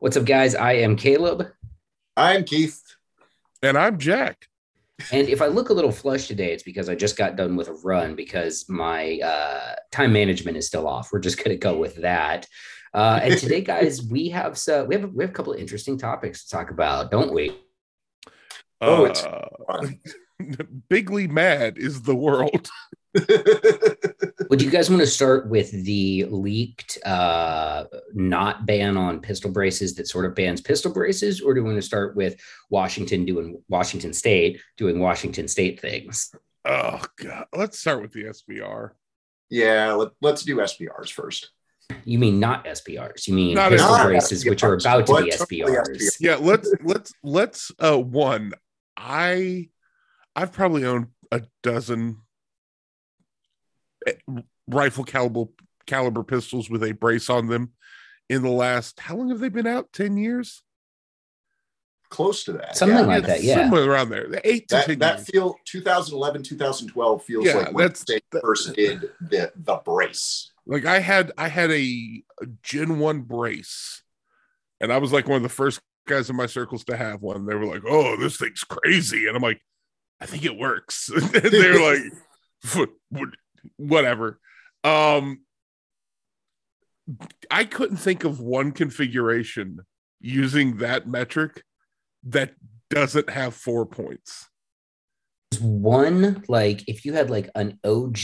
What's up, guys? I am Caleb. I'm Keith. And I'm Jack. And if I look a little flush today, it's because I just got done with a run because my time management is still off. We're just going to go with that. And today, guys, we have a couple of interesting topics to talk about, don't we? Oh, it's bigly mad is the world. Would you guys want to start with the leaked not ban on pistol braces that sort of bans pistol braces, or do we want to start with Washington State doing Washington State things? Oh God, let's start with the SBR. Yeah, let's do SBRs first. You mean not SBRs? You mean not pistol braces, SBRs, which are about to be SBRs? Yeah, let's. One, I've probably owned a dozen rifle caliber pistols with a brace on them in the last, how long have they been out? 10 years, close to that, something like that. Yeah, somewhere around there. 8 to 10. That feel 2011, 2012 feels like when they first did the brace. Like I had a Gen 1 brace, and I was like one of the first guys in my circles to have one. They were like, "Oh, this thing's crazy," and I'm like, "I think it works." And they're like, whatever. I couldn't think of one configuration using that metric that doesn't have 4 points. One, like if you had like an OG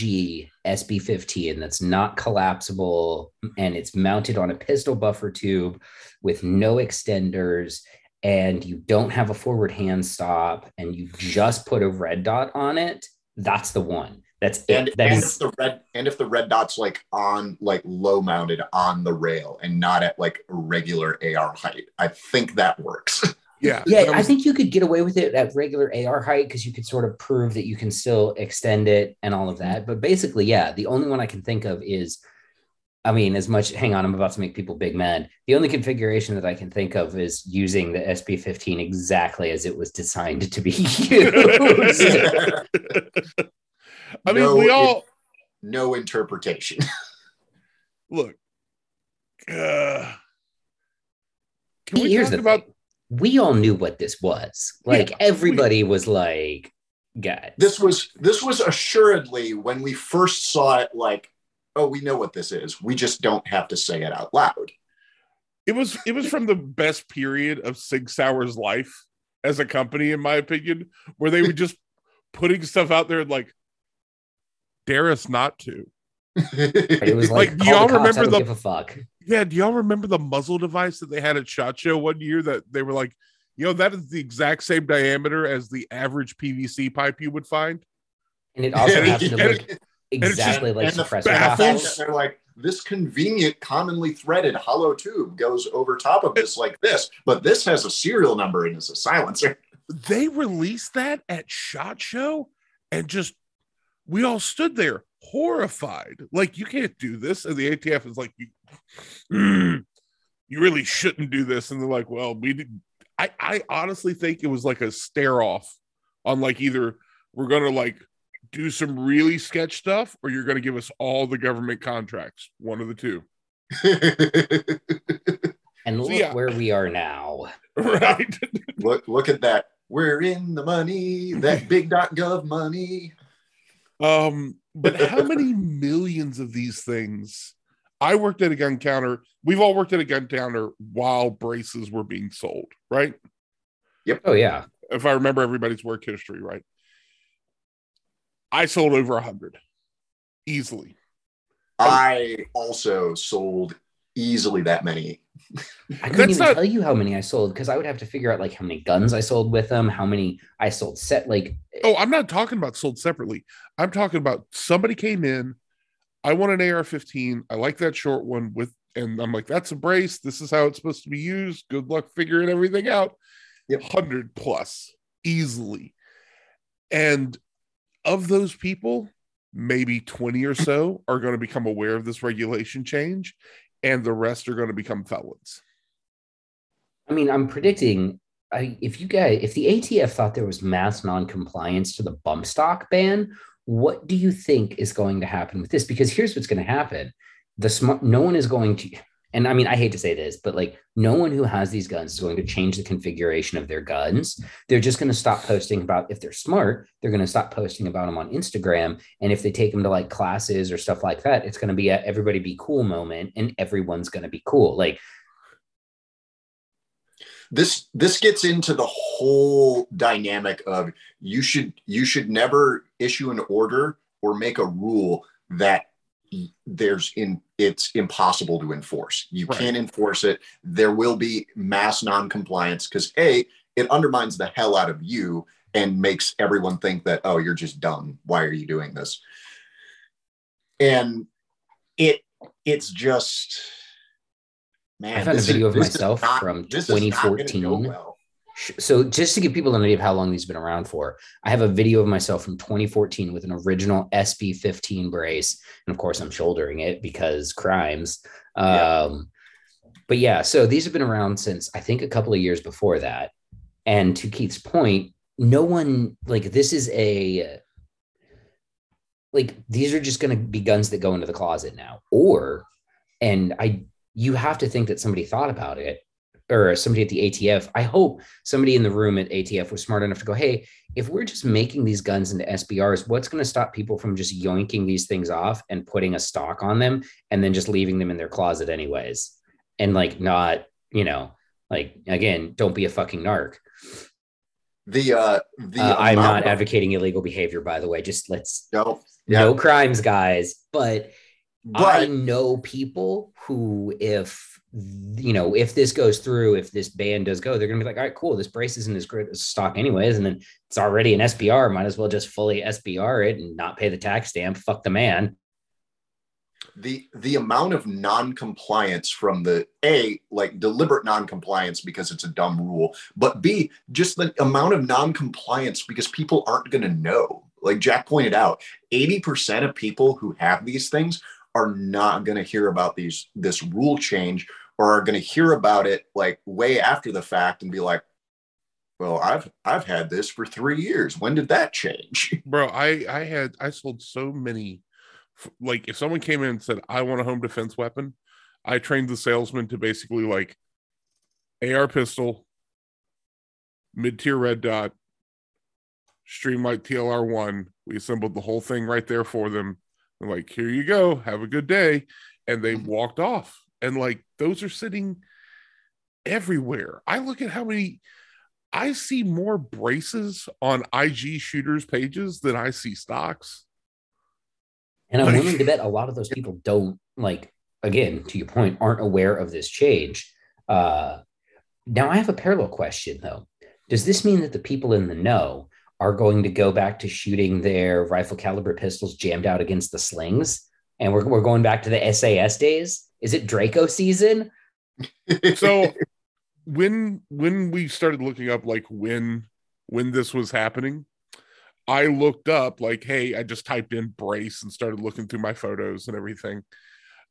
SB-15 that's not collapsible and it's mounted on a pistol buffer tube with no extenders, and you don't have a forward hand stop, and you just put a red dot on it, that's the one. That's it. If the red dot's like on, like low mounted on the rail and not at like a regular AR height, I think that works. Yeah. I think you could get away with it at regular AR height because you could sort of prove that you can still extend it and all of that. But basically, yeah, the only one I can think of is, I mean, as much, hang on, I'm about to make people big mad. The only configuration that I can think of is using the SB-15 exactly as it was designed to be used. I mean, no interpretation. Look, can we talk about? Thing. We all knew what this was. Like everybody was like, "God, this was assuredly when we first saw it." Like, oh, we know what this is. We just don't have to say it out loud. It was from the best period of Sig Sauer's life as a company, in my opinion, where they were just putting stuff out there and like, dare us not to. It was like do y'all remember the give a fuck? Yeah, do y'all remember the muzzle device that they had at SHOT Show one year that they were like, you know, that is the exact same diameter as the average PVC pipe you would find, and it also has to look exactly like suppressor baffles. They're like, this convenient, commonly threaded hollow tube goes over top of this like this, but this has a serial number and is a silencer. They released that at SHOT Show, and just. We all stood there horrified. Like, you can't do this. And the ATF is like, you really shouldn't do this. And they're like, well, we didn't. I honestly think it was like a stare off on like either we're going to like do some really sketch stuff or you're going to give us all the government contracts. One of the two. And look where we are now. Right. Look at that. We're in the money, that big.gov money. But how many millions of these things? I worked at a gun counter. We've all worked at a gun counter while braces were being sold, right? Yep. Oh yeah. If I remember everybody's work history, right? I sold over 100 easily. I also sold easily that many. I couldn't tell you how many I sold because I would have to figure out like how many guns I sold with them, how many I sold set. Like, oh, I'm not talking about sold separately. I'm talking about somebody came in. I want an AR-15. I like that short one with, and I'm like, that's a brace. This is how it's supposed to be used. Good luck figuring everything out. Yep. 100 plus easily. And of those people, maybe 20 or so are going to become aware of this regulation change. And the rest are going to become felons. I mean, I'm predicting if the ATF thought there was mass non-compliance to the bump stock ban, what do you think is going to happen with this? Because here's what's going to happen. No one is going to, and I mean, I hate to say this, but like no one who has these guns is going to change the configuration of their guns. They're just going to stop posting about, if they're smart, they're going to stop posting about them on Instagram. And if they take them to like classes or stuff like that, it's going to be a everybody be cool moment and everyone's going to be cool. Like this gets into the whole dynamic of you should never issue an order or make a rule that it's impossible to enforce. You right. can't enforce it. There will be mass non-compliance because A, it undermines the hell out of you and makes everyone think that, oh, you're just dumb. Why are you doing this? And it's just, man. I found a video of myself from 2014. So just to give people an idea of how long these have been around for, I have a video of myself from 2014 with an original SB-15 brace. And of course I'm shouldering it because crimes. Yeah. But yeah, so these have been around since I think a couple of years before that. And to Keith's point, no one, like this is a, like these are just going to be guns that go into the closet now. You have to think that somebody thought about it, or somebody at the ATF. I hope somebody in the room at ATF was smart enough to go, hey, if we're just making these guns into SBRs, what's going to stop people from just yoinking these things off and putting a stock on them and then just leaving them in their closet anyways? And like, not, you know, like, again, don't be a fucking narc. I'm not advocating illegal behavior, by the way, just no crimes, guys. But I know people who, if this goes through, if this ban does go, they're going to be like, all right, cool. This brace isn't as great as stock anyways. And then it's already an SBR. Might as well just fully SBR it and not pay the tax stamp. Fuck the man. The amount of non-compliance from deliberate non-compliance because it's a dumb rule, but B, just the amount of non-compliance because people aren't going to know. Like Jack pointed out, 80% of people who have these things are not going to hear about this rule change, or are going to hear about it like way after the fact and be like, well, I've had this for 3 years. When did that change? Bro, I sold so many, like if someone came in and said, I want a home defense weapon, I trained the salesman to basically like AR pistol, mid-tier red dot, Streamlight TLR1. We assembled the whole thing right there for them. And like, here you go, have a good day. And they walked off. And like, those are sitting everywhere. I look at how many, I see more braces on IG shooters pages than I see stocks. And I'm willing to bet a lot of those people don't, like, again, to your point, aren't aware of this change. Now I have a parallel question though. Does this mean that the people in the know are going to go back to shooting their rifle caliber pistols jammed out against the slings? And we're going back to the SAS days? Is it Draco season? So when we started looking up like when this was happening, I looked up like, hey, I just typed in brace and started looking through my photos and everything.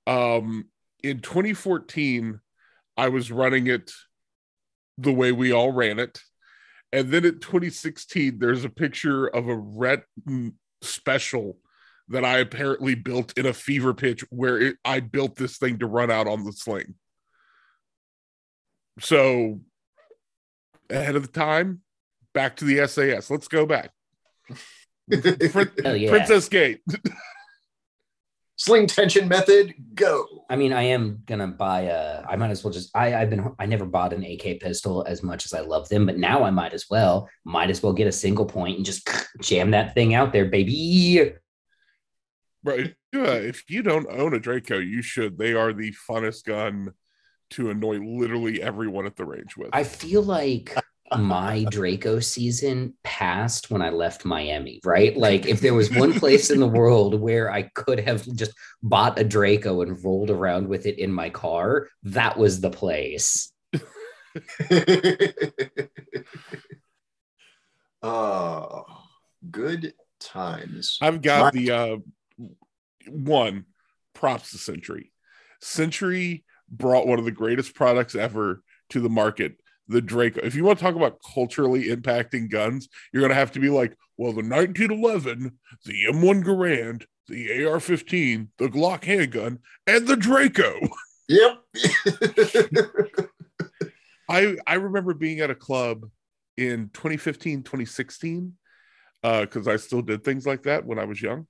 In 2014, I was running it the way we all ran it. And then in 2016, there's a picture of a red special that I apparently built in a fever pitch where I built this thing to run out on the sling. So ahead of the time, back to the SAS. Let's go back. Oh, yeah. Princess Gate. Sling tension method, go. I mean, I am going to buy I might as well just, I never bought an AK pistol as much as I love them, but now I might as well get a single point and just jam that thing out there, baby. Right. If you don't own a Draco, you should. They are the funnest gun to annoy literally everyone at the range with. I feel like my Draco season passed when I left Miami, right? Like if there was one place in the world where I could have just bought a Draco and rolled around with it in my car, that was the place. Oh, good times. I've got one, props to Century. Century brought one of the greatest products ever to the market. The Draco. If you want to talk about culturally impacting guns, you're going to have to be like, well, the 1911, the M1 Garand, the AR-15, the Glock handgun, and the Draco. Yep. I remember being at a club in 2015, 2016, because I still did things like that when I was young.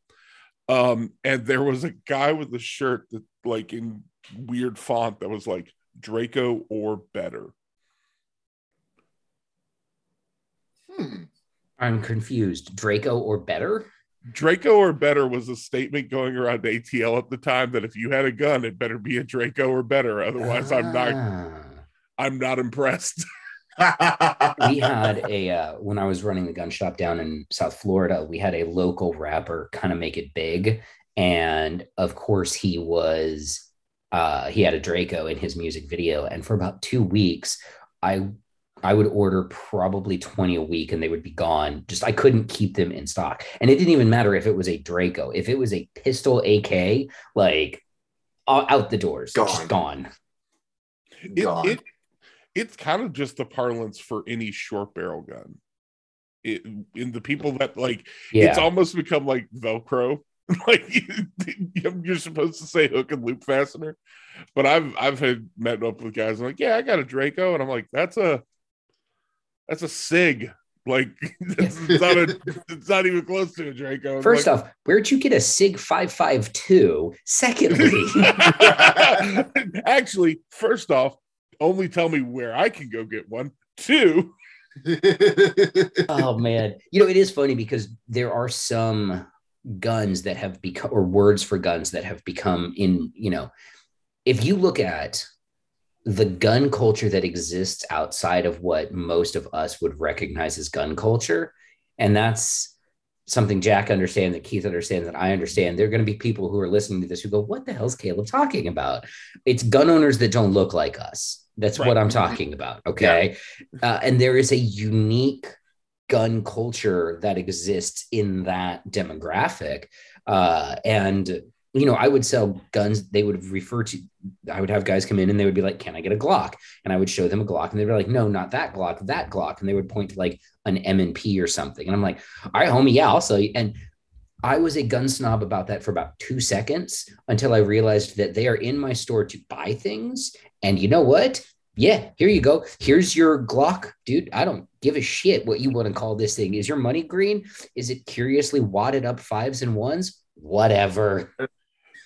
And there was a guy with a shirt that, like, in weird font that was like Draco or better. I'm confused. Draco or better? Draco or better was a statement going around ATL at the time that if you had a gun, it better be a Draco or better. Otherwise, I'm not impressed. We had a, when I was running the gun shop down in South Florida, we had a local rapper kind of make it big. And of course he was, he had a Draco in his music video. And for about 2 weeks, I would order probably 20 a week and they would be gone. Just, I couldn't keep them in stock. And it didn't even matter if it was a Draco, if it was a pistol AK, like out the doors, gone. Just gone. It's kind of just the parlance for any short barrel gun. In the people that like, it's almost become like Velcro. Like you're supposed to say hook and loop fastener, but I've had met up with guys like, yeah, I got a Draco, and I'm like, that's a Sig. Like it's not even close to a Draco. And first off, where'd you get a Sig 552? Secondly, actually, first off, only tell me where I can go get one. Two. Oh man, you know it is funny because there are some guns that have become, or words for guns that have become in, you know, if you look at the gun culture that exists outside of what most of us would recognize as gun culture, and that's something Jack understands, that Keith understands, that I understand. There are going to be people who are listening to this who go, what the hell's Caleb talking about? It's gun owners that don't look like us. That's right. What I'm talking about. Okay. Yeah. And there is a unique gun culture that exists in that demographic. And, you know, I would sell guns. They would refer to, I would have guys come in and they would be like, can I get a Glock? And I would show them a Glock and they'd be like, no, not that Glock, that Glock. And they would point to like an M&P or something. And I'm like, all right, homie, yeah, I'll sell you. And I was a gun snob about that for about 2 seconds until I realized that they are in my store to buy things. And you know what? Yeah, here you go. Here's your Glock, dude. I don't give a shit what you want to call this thing. Is your money green? Is it curiously wadded up fives and ones? Whatever.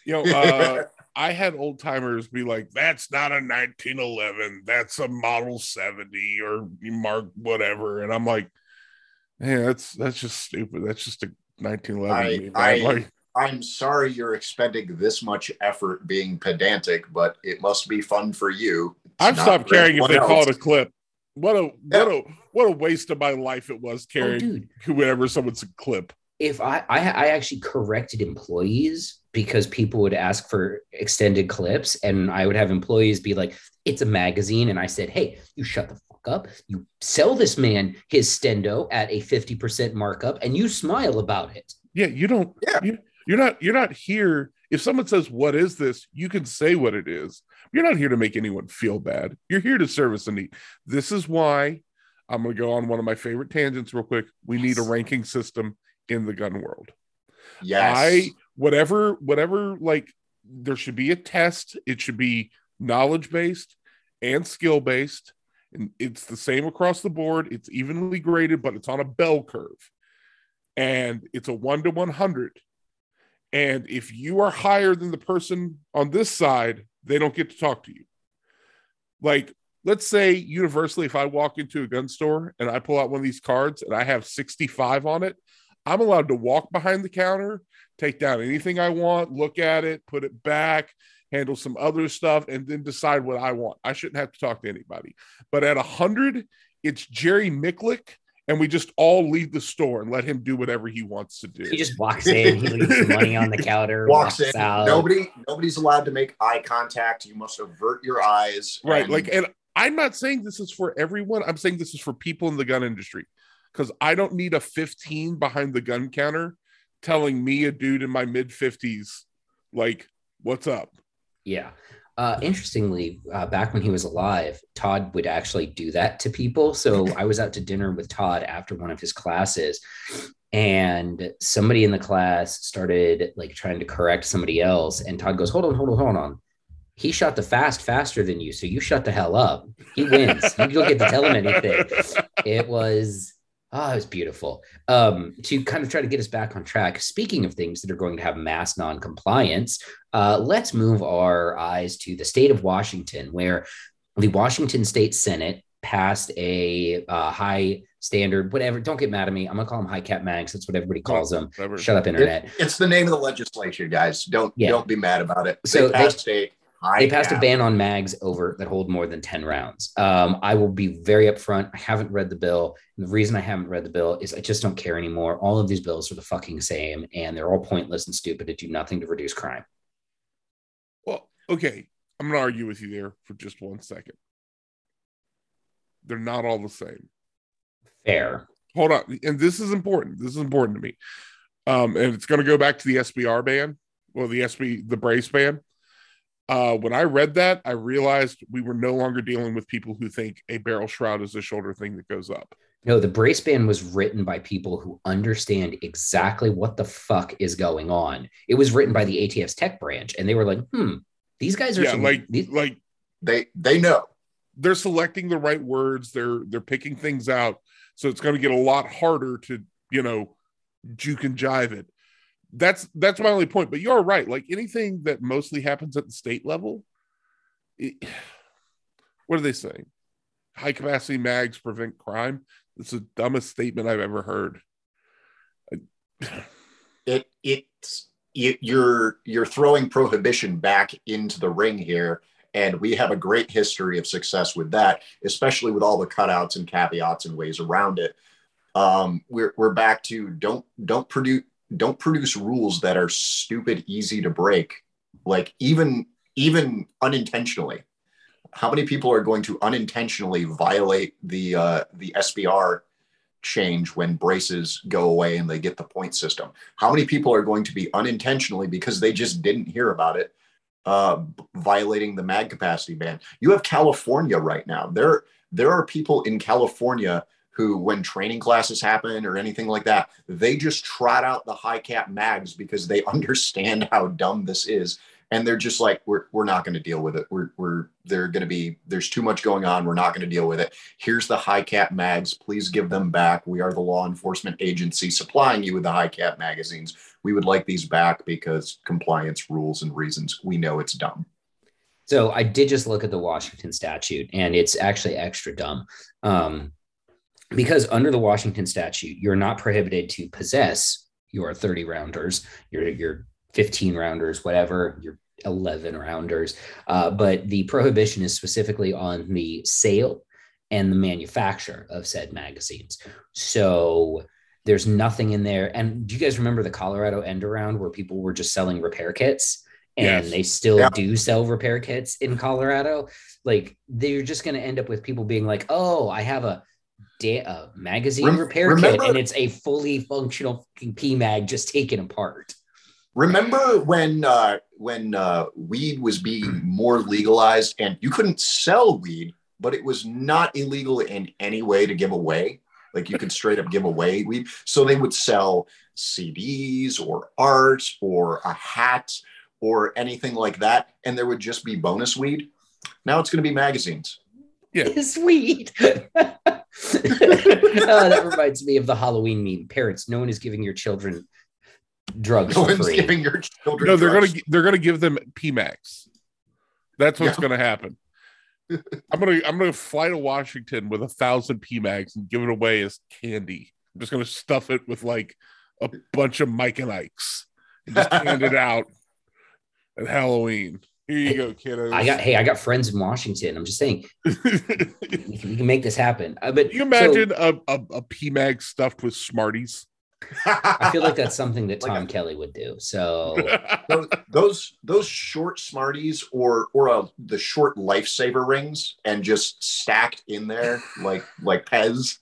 You know, I had old timers be like, that's not a 1911. That's a Model 70 or Mark whatever. And I'm like, man, that's just stupid. That's just a 1911. I'm sorry you're expending this much effort being pedantic, but it must be fun for you. I've stopped caring if they call it a clip. What a waste of my life it was carrying whoever someone's a clip. If I actually corrected employees because people would ask for extended clips, and I would have employees be like, "It's a magazine," and I said, "Hey, you shut the fuck up. You sell this man his stendo at a 50% markup, and you smile about it." Yeah, you don't. Yeah. You're not here. If someone says, "What is this?" you can say what it is. You're not here to make anyone feel bad. You're here to service a need. This is why I'm going to go on one of my favorite tangents real quick. We need a ranking system in the gun world. Yes. Whatever, like there should be a test. It should be knowledge-based and skill-based. And it's the same across the board. It's evenly graded, but it's on a bell curve. And it's a 1 to 100. And if you are higher than the person on this side, they don't get to talk to you. Like, let's say universally, if I walk into a gun store and I pull out one of these cards and I have 65 on it, I'm allowed to walk behind the counter, take down anything I want, look at it, put it back, handle some other stuff, and then decide what I want. I shouldn't have to talk to anybody. But at 100, it's Jerry Micklick, and we just all leave the store and let him do whatever he wants to do. He just walks in, he leaves the money on the counter, walks in. Out. Nobody's allowed to make eye contact. You must avert your eyes. Right. And I'm not saying this is for everyone. I'm saying this is for people in the gun industry, because I don't need a 15 behind the gun counter telling me, a dude in my mid 50s, like, what's up? Yeah. Interestingly, back when he was alive, Todd would actually do that to people. So I was out to dinner with Todd after one of his classes, and somebody in the class started like trying to correct somebody else. And Todd goes, hold on. He shot the faster than you, so you shut the hell up. He wins. You don't get to tell him anything. It was beautiful. To kind of try to get us back on track, speaking of things that are going to have mass non-compliance, let's move our eyes to the state of Washington, where the Washington State Senate passed a high standard, whatever. Don't get mad at me. I'm gonna call them high cap mags. That's what everybody calls them. Whatever. Shut up, internet. It's the name of the legislature, guys. Don't be mad about it. So they passed a ban on mags that hold more than 10 rounds. I will be very upfront. I haven't read the bill. And the reason I haven't read the bill is I just don't care anymore. All of these bills are the fucking same, and they're all pointless and stupid. They do nothing to reduce crime. Well, okay. I'm gonna argue with you there for just 1 second. They're not all the same. Fair. Hold on. And this is important. This is important to me. And it's going to go back to the SBR ban. Well, the brace ban. When I read that, I realized we were no longer dealing with people who think a barrel shroud is a shoulder thing that goes up. No, the brace ban was written by people who understand exactly what the fuck is going on. It was written by the ATF's tech branch. And they were like, these guys are... Yeah, they know. They're selecting the right words. They're picking things out. So it's going to get a lot harder to, juke and jive it. That's my only point. But you're right. Like anything that mostly happens at the state level, what are they saying? High capacity mags prevent crime. It's the dumbest statement I've ever heard. You're throwing prohibition back into the ring here. And we have a great history of success with that, especially with all the cutouts and caveats and ways around it. We're back to don't produce rules that are stupid, easy to break, like even unintentionally. How many people are going to unintentionally violate the SBR change when braces go away and they get the point system? How many people are going to be unintentionally, because they just didn't hear about it, violating the mag capacity ban? You have California right now. There are people in California who, when training classes happen or anything like that, they just trot out the high cap mags because they understand how dumb this is. And they're just like, we're not going to deal with it. There's too much going on. We're not going to deal with it. Here's the high cap mags. Please give them back. We are the law enforcement agency supplying you with the high cap magazines. We would like these back because compliance rules and reasons. We know it's dumb. So I did just look at the Washington statute, and it's actually extra dumb. Because under the Washington statute, you're not prohibited to possess your 30 rounders, your 15 rounders, whatever, your 11 rounders. But the prohibition is specifically on the sale and the manufacture of said magazines. So there's nothing in there. And do you guys remember the Colorado end around where people were just selling repair kits? And yes, they still do sell repair kits in Colorado. Like, they're just going to end up with people being like, oh, I have a magazine repair kit, and it's a fully functional PMAG just taken apart. Remember when weed was being more legalized and you couldn't sell weed, but it was not illegal in any way to give away? Like, you could straight up give away weed. So they would sell CDs or art or a hat or anything like that, and there would just be bonus weed. Now it's going to be magazines. Yeah. It's weed. Oh, that reminds me of the Halloween meme. Parents, no one is giving your children drugs for free. Giving your children they're gonna give them PMAX. That's what's gonna happen. I'm gonna fly to Washington with 1,000 PMAX and give it away as candy. I'm just gonna stuff it with like a bunch of Mike and Ikes and just hand it out at Halloween. Here you go, kiddos. I got friends in Washington. I'm just saying, we can make this happen. But you imagine a PMAG stuffed with Smarties. I feel like that's something that Tom Kelly would do. So those short Smarties or the short Lifesaver rings, and just stacked in there like Pez.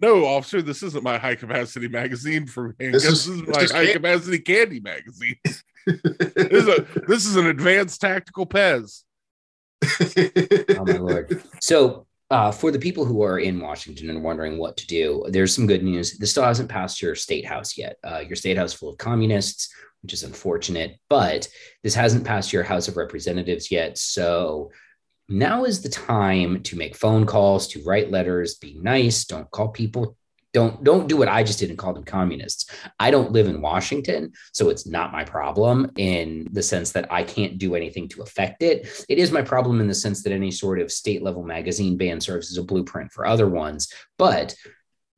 No, officer, this isn't my high capacity magazine for handguns. This is my high capacity candy magazine. This is an advanced tactical Pez. Oh my lord! So, for the people who are in Washington and wondering what to do, there's some good news. This still hasn't passed your state house yet. Your state house full of communists. which is unfortunate, but this hasn't passed your House of Representatives yet. So now is the time to make phone calls, to write letters, be nice. Don't call people. Don't do what I just did and call them communists. I don't live in Washington, so it's not my problem in the sense that I can't do anything to affect it. It is my problem in the sense that any sort of state level magazine ban serves as a blueprint for other ones. But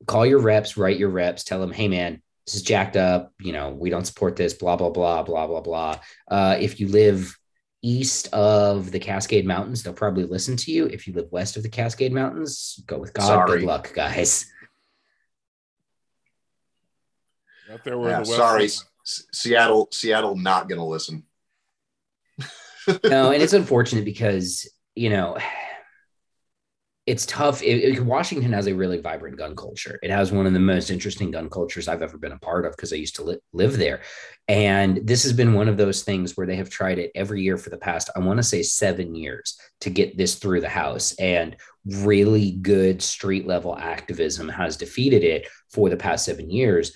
call your reps, write your reps, tell them, hey, man, this is jacked up. You know, we don't support this, blah, blah, blah, blah, blah, blah. If you live east of the Cascade Mountains, they'll probably listen to you. If you live west of the Cascade Mountains, go with God. Sorry. Good luck, guys. Out there where the West is. Seattle, not going to listen. No, and it's unfortunate because, you know, it's tough. Washington has a really vibrant gun culture. It has one of the most interesting gun cultures I've ever been a part of because I used to live there. And this has been one of those things where they have tried it every year for the past, I want to say 7 years, to get this through the House. And really good street level activism has defeated it for the past 7 years.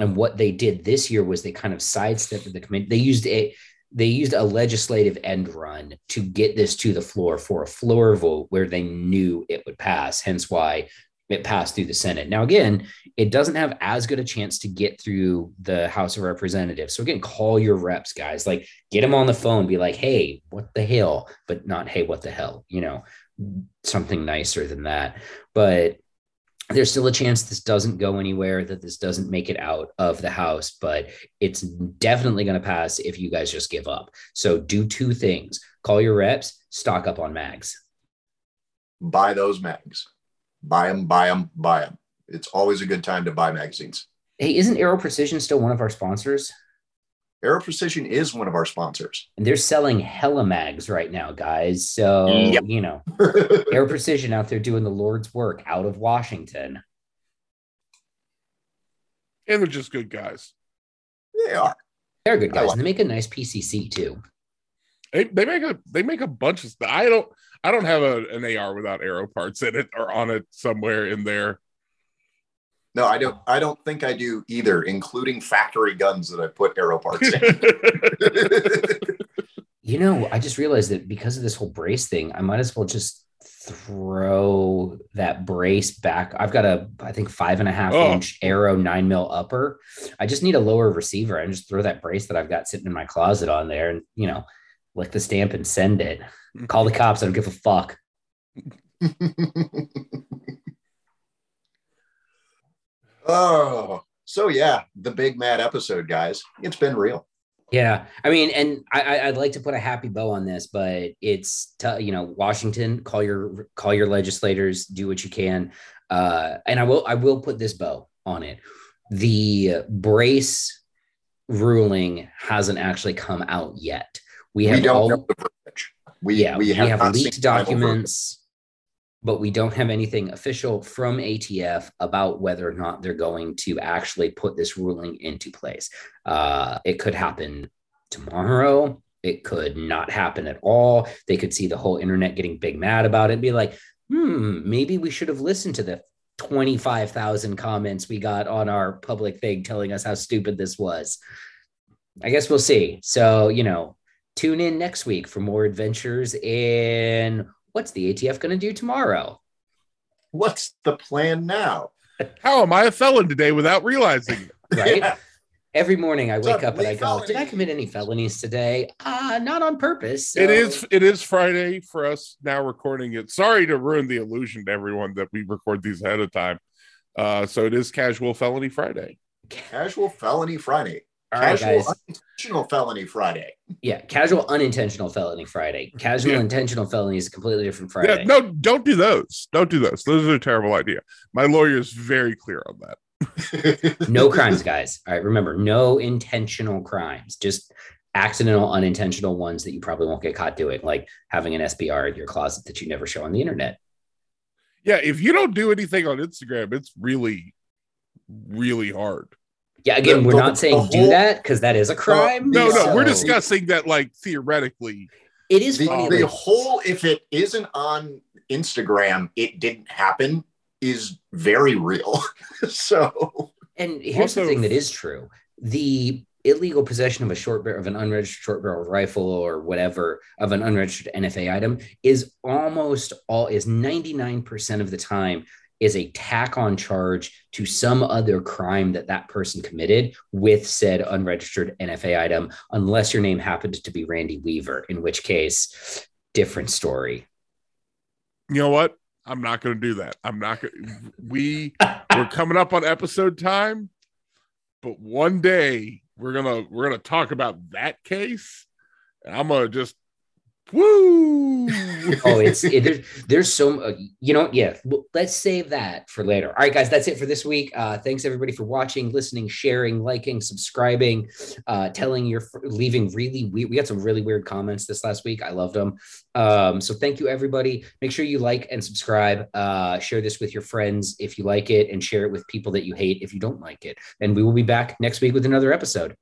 And what they did this year was they kind of sidestepped the committee. They used a legislative end run to get this to the floor for a floor vote where they knew it would pass, hence why it passed through the Senate. Now, again, it doesn't have as good a chance to get through the House of Representatives. So again, call your reps, guys, like get them on the phone, be like, hey, what the hell, but not, hey, what the hell, you know, something nicer than that. But there's still a chance this doesn't go anywhere, that this doesn't make it out of the House, but it's definitely going to pass if you guys just give up. So do two things. Call your reps, stock up on mags. Buy those mags. Buy them. It's always a good time to buy magazines. Hey, isn't Aero Precision still one of our sponsors? Aero Precision is one of our sponsors. And they're selling hella mags right now, guys. So, yep. You know, Aero Precision out there doing the Lord's work out of Washington. And they're just good guys. They are. They're good guys. And they make a nice PCC too. They make a bunch of stuff. I don't have an AR without Aero parts in it or on it somewhere in there. No, I don't think I do either, including factory guns that I put Aero parts in. You know, I just realized that because of this whole brace thing, I might as well just throw that brace back. I've got I think 5.5 inch Aero 9mm upper. I just need a lower receiver and just throw that brace that I've got sitting in my closet on there and, you know, lick the stamp and send it. Call the cops. I don't give a fuck. Oh, so yeah, the Big Mad episode, guys. It's been real. Yeah, I mean, and I'd like to put a happy bow on this, but it's Washington. Call your legislators. Do what you can. And I will put this bow on it. The brace ruling hasn't actually come out yet. We have leaked documents. But we don't have anything official from ATF about whether or not they're going to actually put this ruling into place. It could happen tomorrow. It could not happen at all. They could see the whole internet getting big mad about it and be like, maybe we should have listened to the 25,000 comments we got on our public thing telling us how stupid this was. I guess we'll see. So, you know, tune in next week for more adventures in... What's the ATF going to do tomorrow? What's the plan now? How am I a felon today without realizing it? Right? Yeah. Every morning I wake up and I go, felony. Did I commit any felonies today? Not on purpose. So. It is Friday for us now recording it. Sorry to ruin the illusion to everyone that we record these ahead of time. So it is Casual Felony Friday. Casual Felony Friday. Unintentional Felony Friday. Yeah, Casual Unintentional Felony Friday. Casual Intentional Felony is a completely different Friday. Yeah, no, don't do those. Don't do those. Those are a terrible idea. My lawyer is very clear on that. No crimes, guys. All right, remember, no intentional crimes. Just accidental, unintentional ones that you probably won't get caught doing, like having an SBR in your closet that you never show on the internet. Yeah, if you don't do anything on Instagram, it's really, really hard. Yeah, again, we're not saying do that because that is a crime. No, we're discussing that like theoretically. It is funny. The whole, if it isn't on Instagram, it didn't happen, is very real. So, and here's the thing that is true. The illegal possession of a short barrel, of an unregistered short barrel rifle or whatever, of an unregistered NFA item is almost all, is 99% of the time is a tack on charge to some other crime that that person committed with said unregistered NFA item, unless your name happened to be Randy Weaver, in which case, different story. You know what? I'm not going to do that. I'm not going to. We're coming up on episode time, but one day we're gonna talk about that case, and I'm gonna just woo. Oh, there's so you know. Yeah, let's save that for later. All right, guys, that's it for this week. Thanks everybody for watching, listening, sharing, liking, subscribing, telling your, leaving really weird. We got some really weird comments this last week. I loved them. So thank you everybody. Make sure you like and subscribe. Share this with your friends if you like it, and share it with people that you hate if you don't like it. And we will be back next week with another episode.